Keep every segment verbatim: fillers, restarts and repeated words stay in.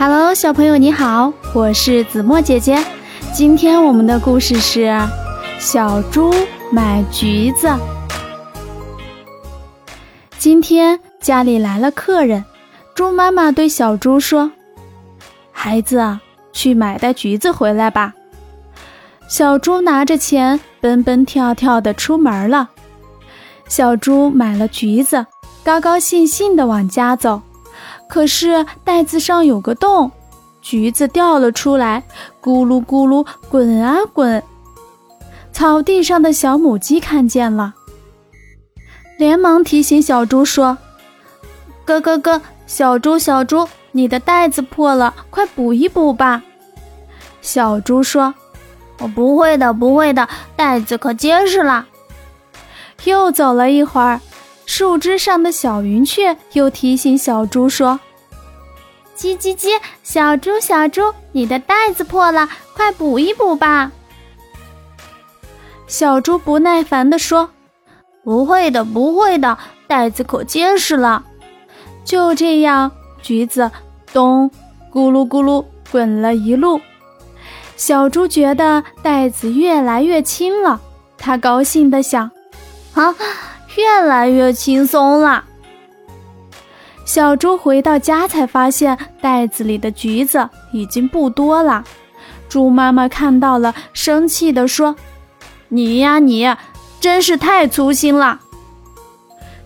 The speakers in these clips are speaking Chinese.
Hello， 小朋友你好，我是子墨姐姐。今天我们的故事是小猪买橘子。今天家里来了客人，猪妈妈对小猪说：“孩子啊，去买袋橘子回来吧。”小猪拿着钱，蹦蹦跳跳地出门了。小猪买了橘子，高高兴兴地往家走。可是袋子上有个洞，橘子掉了出来，咕噜咕噜滚啊滚。草地上的小母鸡看见了，连忙提醒小猪说：“咯咯咯，小猪小猪，你的袋子破了，快补一补吧。”小猪说：“我不会的，不会的，袋子可结实了。”又走了一会儿，树枝上的小云雀又提醒小猪说：“叽叽叽，小猪小猪，你的袋子破了，快补一补吧。”小猪不耐烦地说：“不会的，不会的，袋子可结实了。”就这样，橘子咚咕噜咕噜滚了一路。小猪觉得袋子越来越轻了，他高兴地想：“啊！越来越轻松了。”小猪回到家才发现袋子里的橘子已经不多了。猪妈妈看到了，生气地说：“你呀你，真是太粗心了。”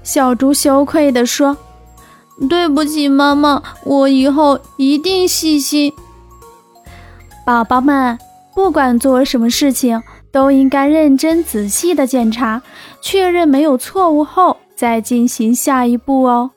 小猪羞愧地说：“对不起妈妈，我以后一定细心。”宝宝们，不管做什么事情，都应该认真仔细地检查，确认没有错误后再进行下一步哦。